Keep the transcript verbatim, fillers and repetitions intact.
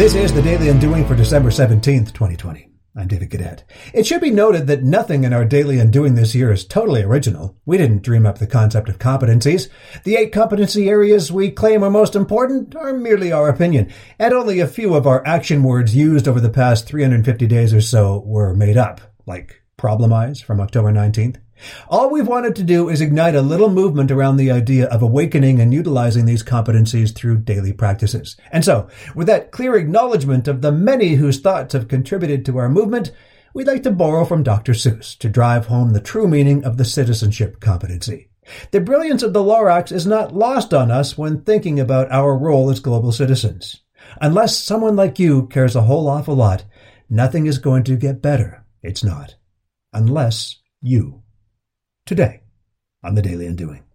This is the Daily Undoing for December seventeenth, twenty twenty. I'm David Gaudet. It should be noted that nothing in our Daily Undoing this year is totally original. We didn't dream up the concept of competencies. The eight competency areas we claim are most important are merely our opinion, and only a few of our action words used over the past three hundred fifty days or so were made up, like Problemize from October nineteenth. All we've wanted to do is ignite a little movement around the idea of awakening and utilizing these competencies through daily practices. And so, with that clear acknowledgement of the many whose thoughts have contributed to our movement, we'd like to borrow from Doctor Seuss to drive home the true meaning of the citizenship competency. The brilliance of the Lorax is not lost on us when thinking about our role as global citizens. Unless someone like you cares a whole awful lot, nothing is going to get better. It's not. Unless you. Today, on the Daily Undoing.